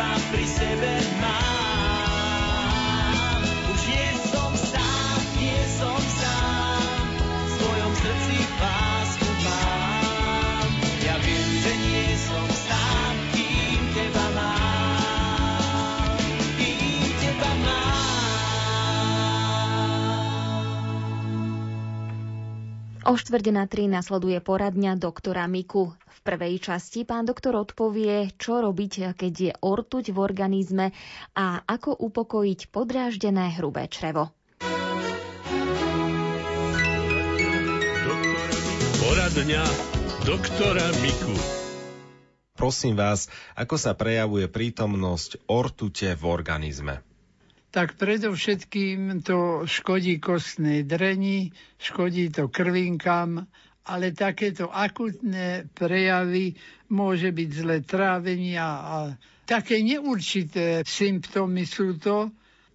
iba pri sebe mám. Už nie som sám, v svojom srdci lásku mám. Ja viem, že nie som sám, kým teba mám, kým teba mám. O 14:03 nasleduje poradňa doktora Miku. V prvej časti pán doktor odpovie, čo robiť, keď je ortuť v organizme a ako upokojiť podráždené hrubé črevo. Poradňa doktora Miku. Prosím vás, ako sa prejavuje prítomnosť ortute v organizme? Tak predovšetkým to škodí kostnej dreni, škodí to krvinkám, ale takéto akutné prejavy môže byť zlé trávenia a také neurčité symptómy sú to,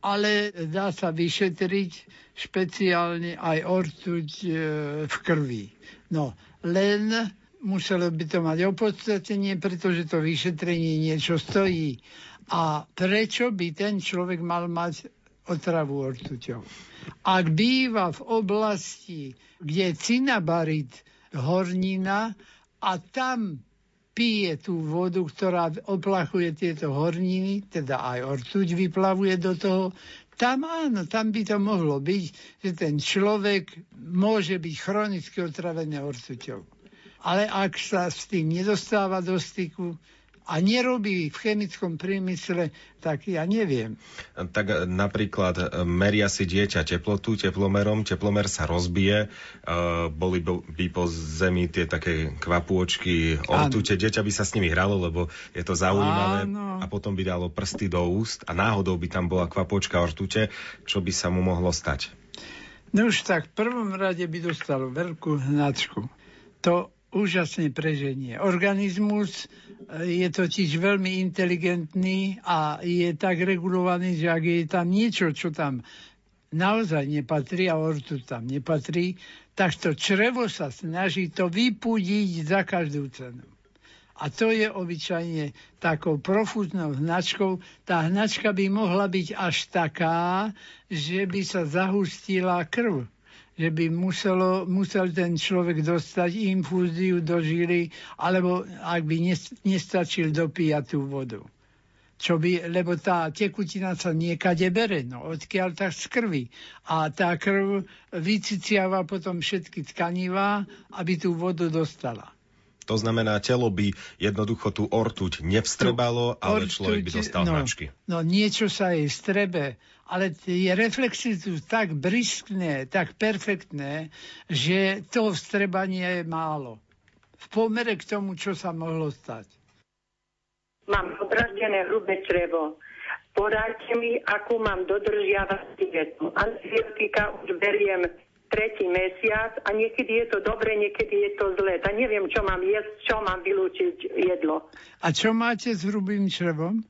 ale dá sa vyšetriť špeciálne aj ortuť v krvi. No, len muselo by to mať opodstatnenie, pretože to vyšetrenie niečo stojí. A prečo by ten človek mal mať otravu ortuťou? Ak býva v oblasti, kde je cinnabarit, hornina, a tam pije tú vodu, ktorá oplachuje tieto horniny, teda aj ortuť vyplavuje do toho, tam áno, tam by to mohlo byť, že ten človek môže byť chronicky otravený ortuťou. Ale ak sa s tým nedostáva do styku a nerobí v chemickom priemysle, tak ja neviem. Tak napríklad meria si dieťa teplotu teplomerom, teplomer sa rozbije, boli by po zemi tie také kvapôčky ortute, dieťa by sa s nimi hralo, lebo je to zaujímavé, áno. A potom by dalo prsty do úst a náhodou by tam bola kvapôčka ortute, čo by sa mu mohlo stať? No už tak v prvom rade by dostalo veľkú hnačku. To úžasné preženie. Organizmus je totiž veľmi inteligentný a je tak regulovaný, že ak je tam niečo, čo tam naozaj nepatrí a ortuť tam nepatrí, tak to črevo sa snaží to vypudiť za každú cenu. A to je obyčajne takou profúznou hnačkou. Tá hnačka by mohla byť až taká, že by sa zahustila krv, že by musel ten človek dostať infúziu do žily, alebo ak by nestačil dopíjať tú vodu. Lebo tá tekutina sa niekade bere, no odkiaľ tak z krvi. A tá krv vyciciava potom všetky tkanivá, aby tú vodu dostala. To znamená, telo by jednoducho tú ortuť nevstrebalo, ale človek by dostal hnačky. No niečo sa jej strebe, ale tie reflexy sú tak briskné, tak perfektné, že to vstrebanie je málo. V pomere k tomu, čo sa mohlo stať. Mám podráždené hrubé črevo. Poradte mi, ako mám dodržiavať dietu. Antibiotika už beriem tretí mesiac a niekedy je to dobre, niekedy je to zlé. A neviem, čo mám jesť, čo mám vylúčiť jedlo. A čo máte s hrubým črevom?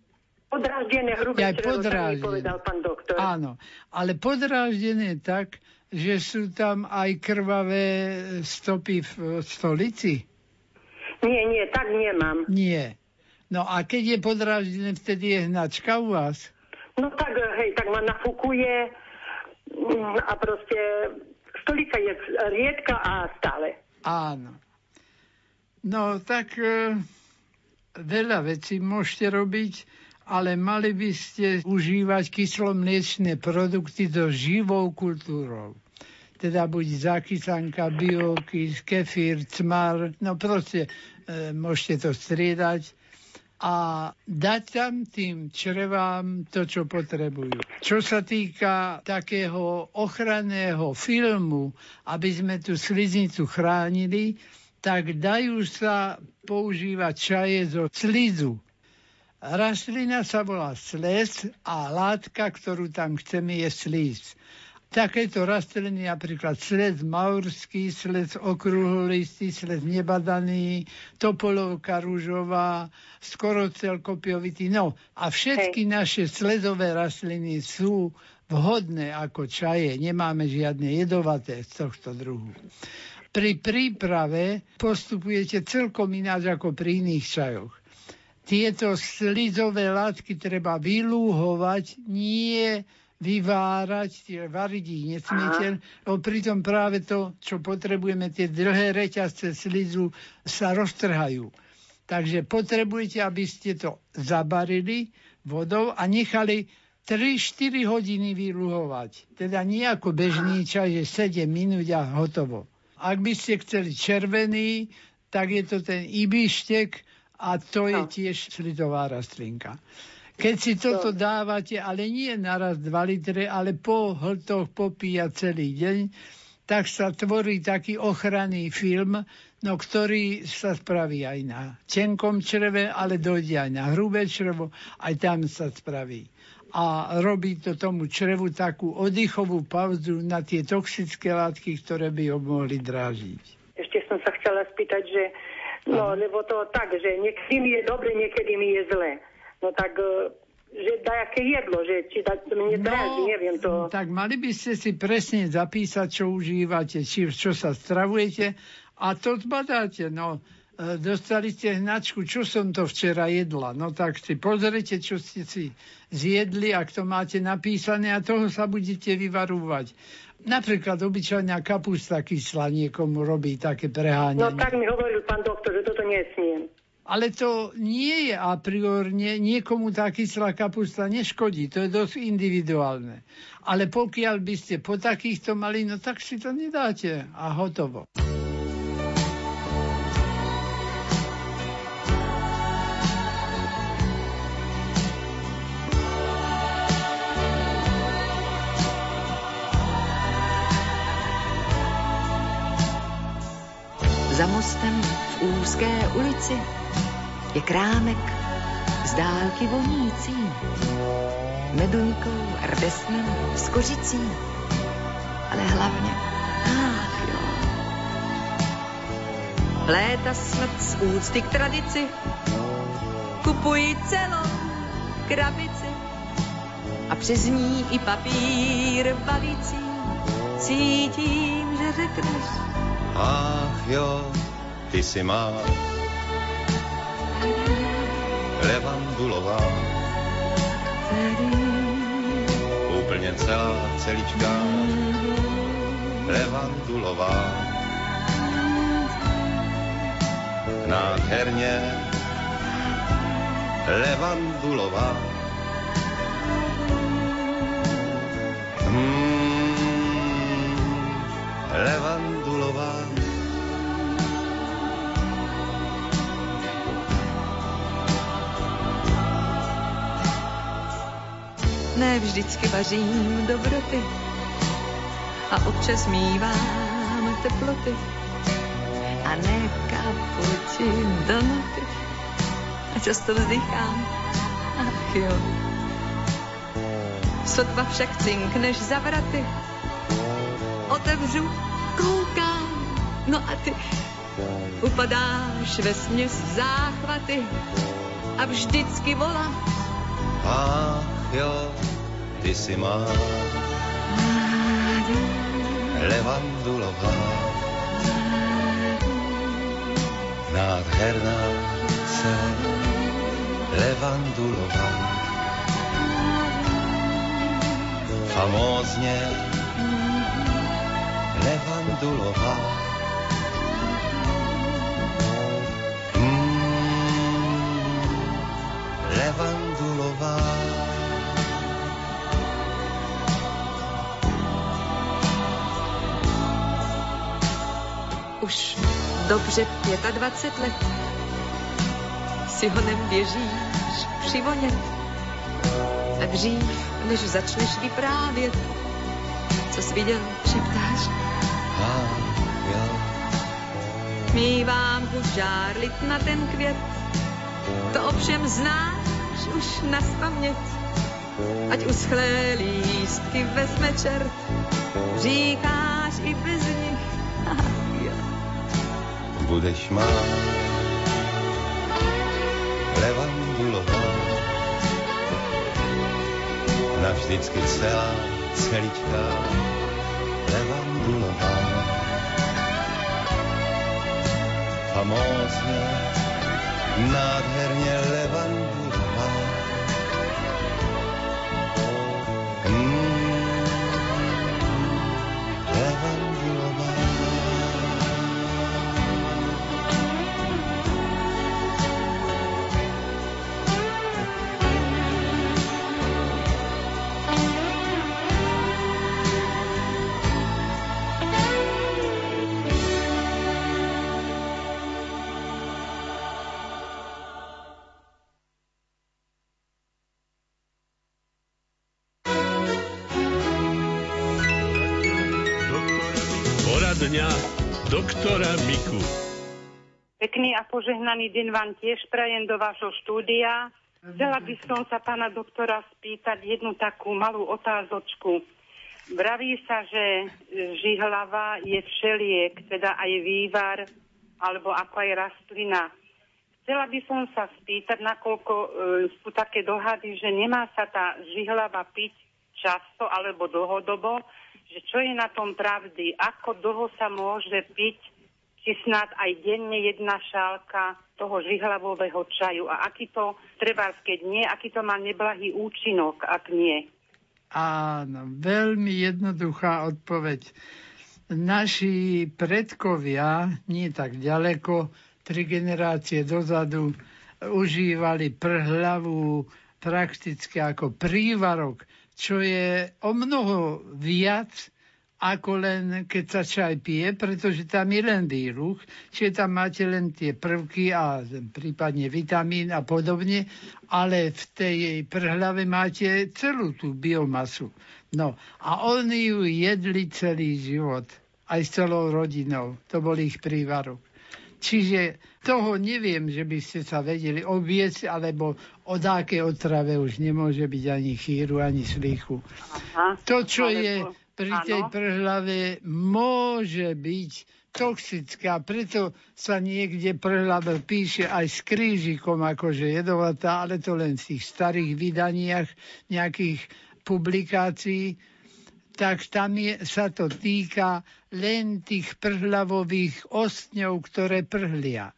Podráždené hrubé črevo, tak mi povedal pán doktor. Áno, ale podráždené tak, že sú tam aj krvavé stopy v stolici? Nie, tak nemám. Nie. No a keď je podráždené, vtedy je hnačka u vás? No tak, hej, tak ma nafúkuje a proste stolica je riedka a stále. Áno. No tak veľa vecí môžete robiť, ale mali by ste užívať kyslomliečné produkty so živou kultúrou. Teda buď zakysanka, biokys, kefír, cmar, no proste môžete to striedať a dať tam tým črevám to, čo potrebujú. Čo sa týka takého ochranného filmu, aby sme tú sliznicu chránili, tak dajú sa používať čaje zo slizu. Rastlina sa volá slez a látka, ktorú tam chceme, je slíz. Takéto rastliny, napríklad slez maurský, slez okrúhlistý, slez nebadaný, topolovka ružová, skorocel kopiovitý. No a všetky naše slezové rastliny sú vhodné ako čaje. Nemáme žiadne jedovaté z tohto druhu. Pri príprave postupujete celkom ináč ako pri iných čajoch. Tieto slizové látky treba vylúhovať, nie vyvárať, variť ich nesmiete, lebo pritom práve to, čo potrebujeme, tie dlhé reťazce slizu sa roztrhajú. Takže potrebujete, aby ste to zabarili vodou a nechali 3-4 hodiny vyluhovať. Teda nie ako bežný čaj, že 7 minút a hotovo. Ak by ste chceli červený, tak je to ten ibištek a to je tiež slizová rastlinka. Keď si toto dávate, ale nie naraz 2 litre, ale po hltoch popíja celý deň, tak sa tvorí taký ochranný film, no ktorý sa spraví aj na tenkom čreve, ale dojde aj na hrubé črevo, aj tam sa spraví. A robí to tomu črevu takú oddychovú pauzu na tie toxické látky, ktoré by ho mohli drážiť. Ešte som sa chcela spýtať, že lebo to tak, že niekedy mi je dobre, niekedy mi je zle. No tak, že dajaké jedlo, že či dať mne dráži, neviem to. Tak mali by ste si presne zapísať, čo užívate, či čo sa stravujete a to zbadáte. No, dostali ste hnačku, čo som to včera jedla. No tak si pozrite, čo ste si zjedli, ak to máte napísané a toho sa budete vyvarúvať. Napríklad obyčajná kapusta kyslá niekomu robí také preháňanie. No tak mi hovoril pán doktor, že toto nesmiem. Ale to nie je a priorne, niekomu tá kyslá kapusta neškodí, to je dosť individuálne. Ale pokiaľ by ste po takýchto mali, no tak si to nedáte a hotovo. Za mostem v úzké ulici je krámek z dálky vonící, meduňkou, rdesnem, s kořicí, ale hlavně ach jo. Léta smrt z úcty k tradici, kupuji celou krabici a přes ní i papír balící, cítím, že řekneš ach jo, ty si má levandulová, úplne celá, celička levandulová, nádherně levandulová. Levandulová. Ne vždycky vařím dobroty a občas mívám teploty a ne kapuči donuty a často vzdychám, ach jo. Sotva však cinkneš za vraty, otevřu, koukám, no a ty upadáš vesměs v záchvaty a vždycky volá ach jo, ty si má levandulová, nádherná se levandulová, famózně levandulová. Levandulová. Už dobře 25 let si honem běžíš přivonět a dřív, než začneš vyprávět, co jsi viděl, šeptáš mívám už žárlit na ten květ, to ovšem znáš už naspaměť. Ať uschlé lístky vezme čert, říkáš i bez nich. Budeš má levandulová, navždycky celá celička levandulová. Famózne nádherně levandula. Levandulová. Dňa doktora Miku. Pekný a požehnaný deň vám tiež prajem do vášho štúdia. Chcela by som sa pána doktora spýtať jednu takú malú otázočku. Vraví sa, že žihlava je všeliek, teda aj vývar, alebo ako aj rastlina. Chcela by som sa spýtať, nakoľko sú také dohady, že nemá sa tá žihlava piť často alebo dlhodobo, že čo je na tom pravdy, ako dlho sa môže piť, či snad aj denne jedna šálka toho žihlavového čaju a aký to, trebárs keď nie, aký to má neblahý účinok, ak nie. Áno, veľmi jednoduchá odpoveď. Naši predkovia, nie tak ďaleko, 3 generácie dozadu, užívali prhlavu prakticky ako prívarok, čo je o mnoho viac, ako len keď sa čaj pije, pretože tam je len výluch, čiže tam máte len tie prvky a prípadne vitamín a podobne, ale v tej prhlave máte celú tú biomasu. No a oni ju jedli celý život, aj s celou rodinou, to bol ich prívarok. Čiže toho neviem, že by ste sa vedeli obiecť, alebo od akej otrave už nemôže byť ani chýru, ani slíchu. Aha, to, čo alebo, je pri tej prhlave, môže byť toxická, preto sa niekde prhlava píše aj s krížikom, akože jedovatá, ale to len v tých starých vydaniach nejakých publikácií, tak tam sa to týka len tých prhlavových ostňov, ktoré prhlia.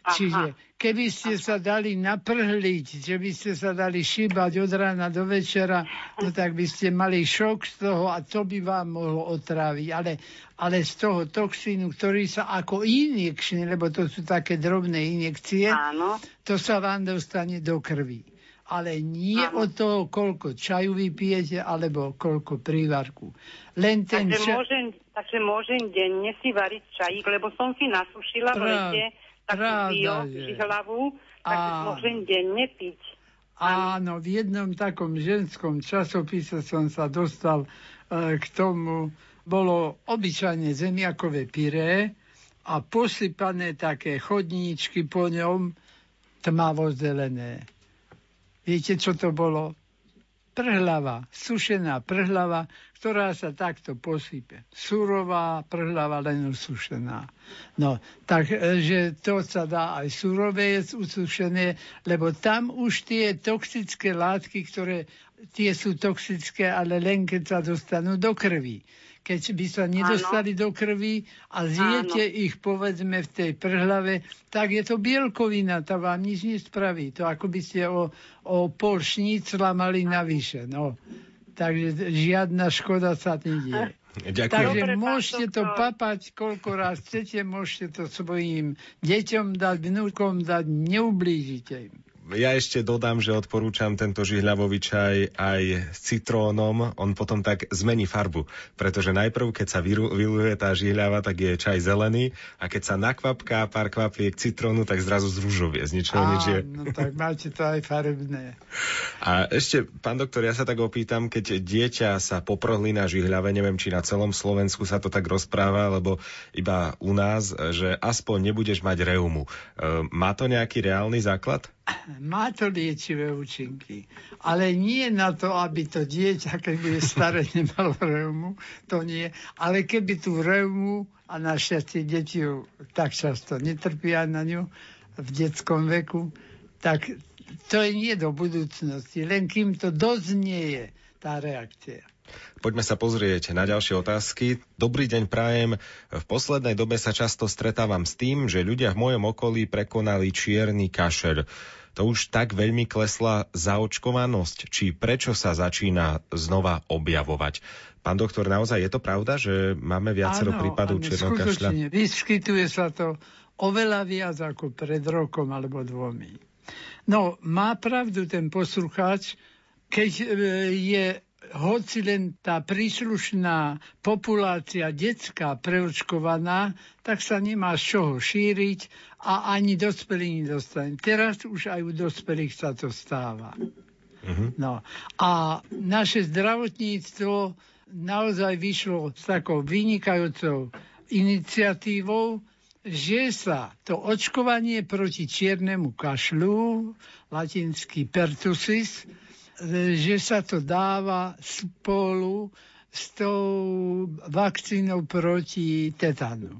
Aha. Čiže keby ste sa dali naprhliť, že by ste sa dali šíbať od rána do večera, no tak by ste mali šok z toho a to by vám mohlo otráviť. Ale z toho toxínu, ktorý sa ako injekčný, lebo to sú také drobné injekcie, áno, to sa vám dostane do krvi. Ale nie o toho, koľko čaju vypijete, alebo koľko prívarku. Len ten takže môžem denne si variť čajík, lebo som si nasušila v lete takú žihlavu, takže môžem denne piť. Áno, v jednom takom ženskom časopise som sa dostal k tomu. Bolo obyčajne zemiakové pyré a posypané také chodníčky po ňom tmavo-zelené. Viete, čo to bolo? Prhlava, sušená prhlava, ktorá sa takto posype. Surová prhlava, len usušená. No, takže to sa dá aj surové, usušené, lebo tam už tie toxické látky, ktoré tie sú toxické, ale len keď sa dostanú do krvi. Keď by sa nedostali do krvi a zjete ich, povedzme, v tej prhlave, tak je to bielkovina, tá vám nič nespraví. To ako by ste o pol šnícla mali navyše. No. Takže žiadna škoda sa nedie. Ďakujem. Takže môžete to papať, koľko raz chcete, môžete to svojim deťom dať, vnúkom dať, neublížite im. Ja ešte dodám, že odporúčam tento žihľavový čaj aj s citrónom. On potom tak zmení farbu, pretože najprv, keď sa vyluje tá žihľava, tak je čaj zelený a keď sa nakvapká pár kvapliek citrónu, tak zrazu zružovie. Z ničoho nič je. No tak máte to aj farebné. A ešte, pán doktor, ja sa tak opýtam, keď dieťa sa poprhlí na žihľave, neviem, či na celom Slovensku sa to tak rozpráva, lebo iba u nás, že aspoň nebudeš mať reumu. Má to nejaký reálny základ? Má to liečivé účinky, ale nie na to, aby to dieťa, keď bude staré, nemalo reumu, to nie. Ale keby tú reumu, a našťastie deti ju tak často netrpia na ňu v detskom veku, tak to je nie do budúcnosti, len kým to doznieje tá reakcia. Poďme sa pozrieť na ďalšie otázky. Dobrý deň, prajem. V poslednej dobe sa často stretávam s tým, že ľudia v mojom okolí prekonali čierny kašeľ. To už tak veľmi klesla zaočkovanosť. Či prečo sa začína znova objavovať? Pán doktor, naozaj je to pravda, že máme viacero prípadov čierneho kašľa? Áno, vyskytuje sa to oveľa viac ako pred rokom alebo dvomi. No, má pravdu ten poslucháč, keď je hoci len tá príslušná populácia detská preočkovaná, tak sa nemá z čoho šíriť a ani dospelí nedostane. Teraz už aj u dospelých sa to stáva. No. A naše zdravotníctvo naozaj vyšlo s takou vynikajúcou iniciatívou, že sa to očkovanie proti čiernemu kašľu, latinský pertusis, že sa to dáva spolu s tou vakcínou proti tetanu.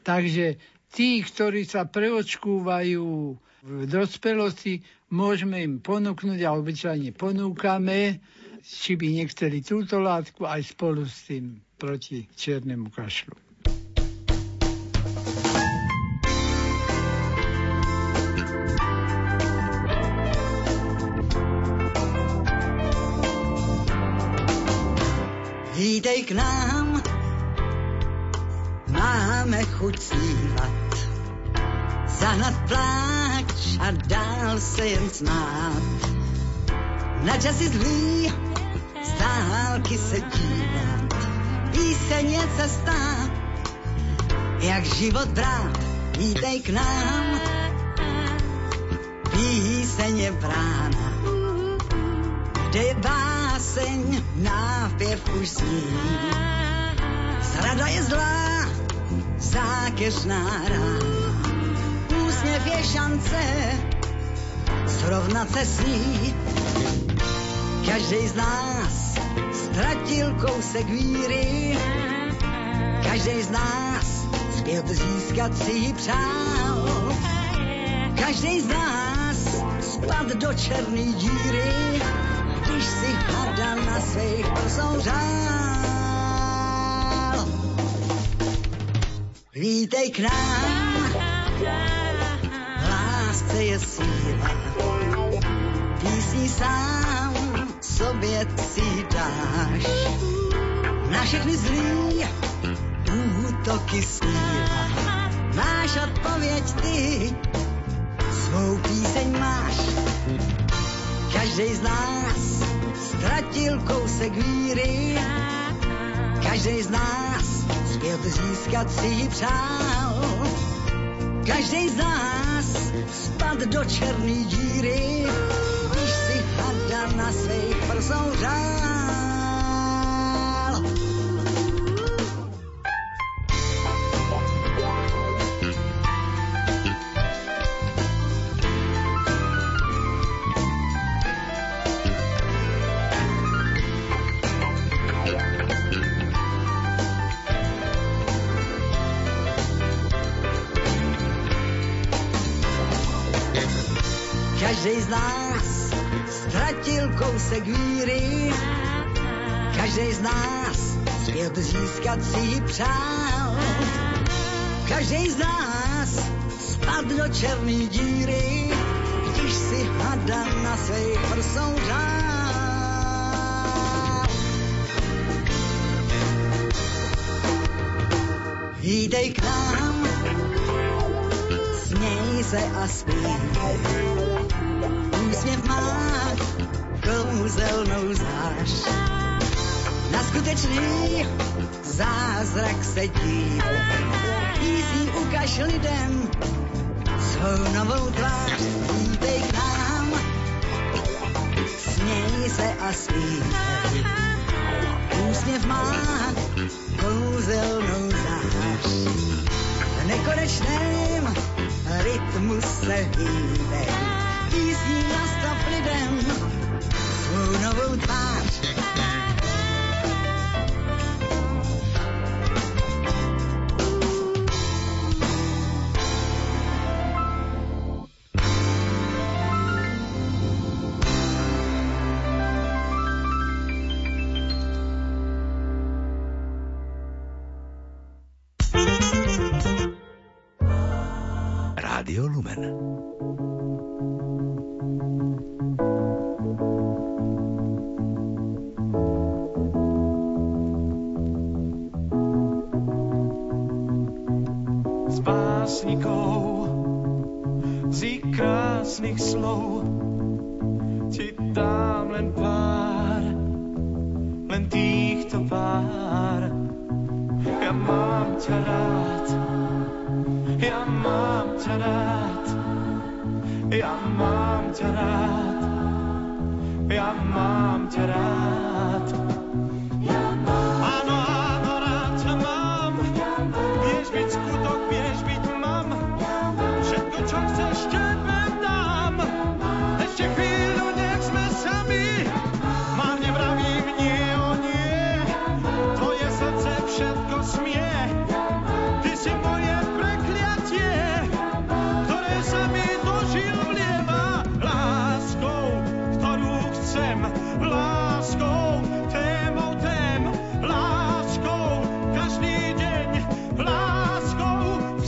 Takže tí, ktorí sa preočkúvajú v dospelosti, môžeme im ponúknuť a obyčajne ponúkame, či by nechceli túto látku aj spolu s tým proti čiernemu kašľu. Vítej k nám, máme chuť snívat, zahnat pláč a dál se jen smát. Na časy zlý, z dálky se dívat, píseň je cesta, jak život brát. Vítej k nám, píseň je brána, kde je báseň, nápěv už zní. Zrada je zlá, zákeřná rána, úsměv je šance srovnat se s ní. Každej z nás ztratil kousek víry, každej z nás zpět získat si ji přál, každej z nás spad do černý díry, když si hádal na svých prsou řál. Vítej k nám, v lásce je síla, písni sám sobě si dáš, na všechny zlý útoky sníla, máš odpověď ty, svou píseň máš. Každej z nás ztratil kousek víry, každej z nás zpět získat si ji přál, každej z nás spad do černý díry, když si hada na svých prsou řál. Každej z nás ztratil kousek víry, každej z nás zpět získat si ji přál, každej z nás spad do černý díry, když si hada na svej prsou řál. Vítej k nám, směj se a zpívej, úsměv má kouzelnou zář, na skutečný zázrak se dívej, písní ukaž lidem svou novou tvář. Vítej k nám, směj se a smívej, úsměv má kouzelnou zář, v nekonečném rytmu se hýbej, písní nastav lidem svou novou tvář. Rádio Lumen. S básnikou z ich krásnych slov ti dám len pár, len týchto pár. Ja mám ťa rád, ja mám ťa rád, ja mám ťa rád, ja mám ťa rád. Áno, áno, rád ťa mám, vieš byť skutok, vieš byť mám, všetko, čo chceš, tebe dám. Ešte chvíľu, nech sme sami, márne vravím, nie, o nie, tvoje srdce všetko smie, ty si moje prekliatie, ktoré sa mi do žil vlieva, láskou, ktorú chcem, láskou, témou tém, láskou, každý deň, láskou,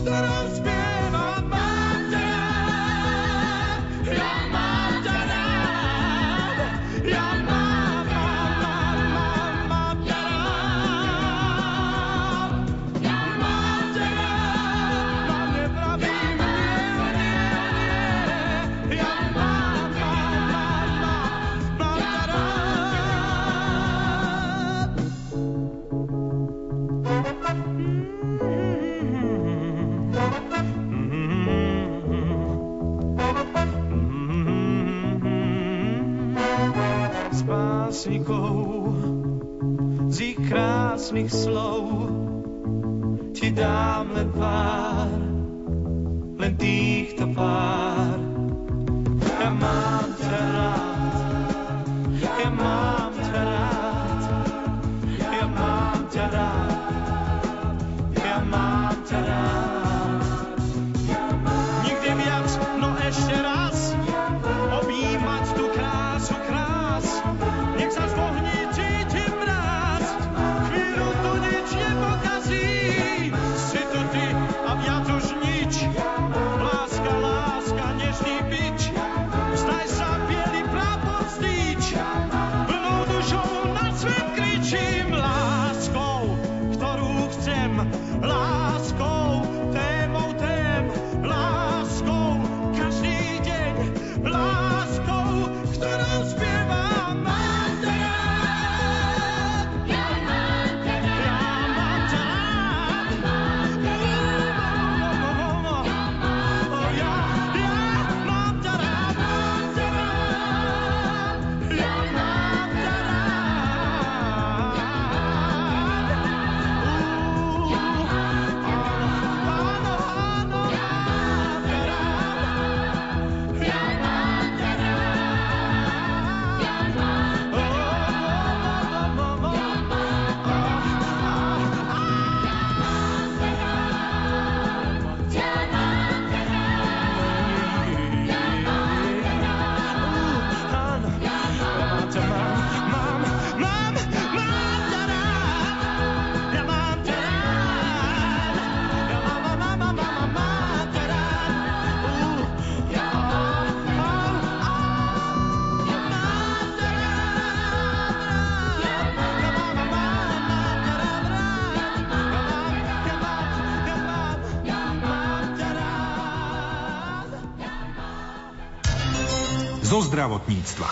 ktorou spievam. Mám ťa rád, ja mám ťa rád, ja mám ťa rád. Ja mám ťa rád, mám nevravím, nie, ja mám ťa rád. S básnikou z ich krásnych slov ti dám len pár, len týchto pár. Ja mám ťa rád, ja mám ťa rád, ja mám ťa rád, ja mám ťa rád. Nikdy viac, no ešte raz, objímať tú krásu krás. Nech sa zvohní, cítim mraz, chvíľu tu nič nepokazí. Si tu ty a viac už nič, láska, láska, nežný bič. Vzdaj sa, bielý prápor zdíč, plnou dušou na svet kričím. Láskou, ktorú chcem, láskou, témou tém, láskou, každý deň, láskou, ktorou spievam. Mám ťa rád, ja mám ťa rád, ja mám ťa rád, ja mám ťa rád, ja mám ťa rád. Áno, áno, mám ťa rád, ja mám ťa rád, ja mám ťa Zo zdravotníctva.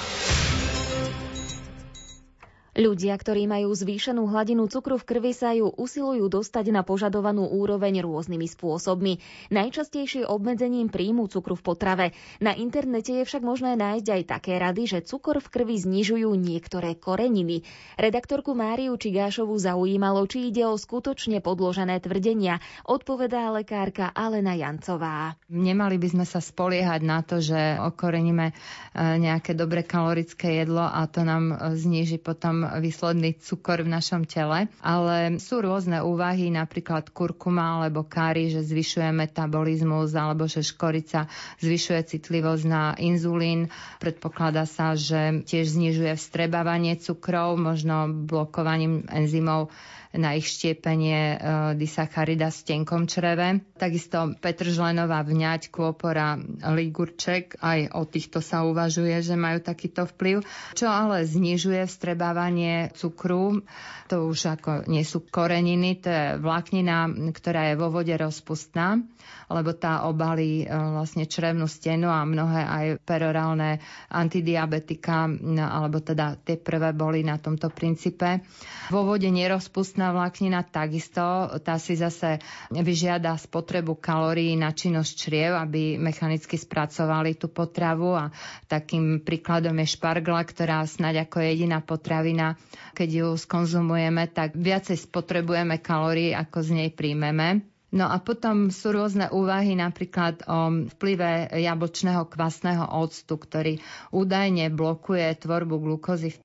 Ľudia, ktorí majú zvýšenú hladinu cukru v krvi, sa ju usilujú dostať na požadovanú úroveň rôznymi spôsobmi. Najčastejšie obmedzením príjmu cukru v potrave. Na internete je však možné nájsť aj také rady, že cukor v krvi znižujú niektoré koreniny. Redaktorku Máriu Čigášovu zaujímalo, či ide o skutočne podložené tvrdenia, odpovedá lekárka Alena Jancová. Nemali by sme sa spoliehať na to, že okoreníme nejaké dobre kalorické jedlo a to nám zníži potom výsledný cukor v našom tele, ale sú rôzne úvahy, napríklad kurkuma alebo kári, že zvyšuje metabolizmus, alebo že škorica zvyšuje citlivosť na inzulín. Predpokladá sa, že tiež znižuje vstrebávanie cukrov, možno blokovaním enzymov na ich štiepenie disacharida v tenkom čreve. Takisto petržlenová vňať, kôpora, ligurček, aj o týchto sa uvažuje, že majú takýto vplyv. Čo ale znižuje vstrebávanie cukru, to už ako nie sú koreniny, to je vláknina, ktorá je vo vode rozpustná, lebo tá obalí vlastne črevnú stenu a mnohé aj perorálne antidiabetika, alebo teda tie prvé boli na tomto princípe. Vo vode nerozpustná vláknina takisto, tá si zase vyžiada spotrebu kalórií na činnosť čriev, aby mechanicky spracovali tú potravu, a takým príkladom je špargla, ktorá snáď ako jediná potravina, keď ju skonzumujeme, tak viacej spotrebujeme kalórií, ako z nej príjmeme. No a potom sú rôzne úvahy napríklad o vplyve jablčného kvasného octu, ktorý údajne blokuje tvorbu glukózy v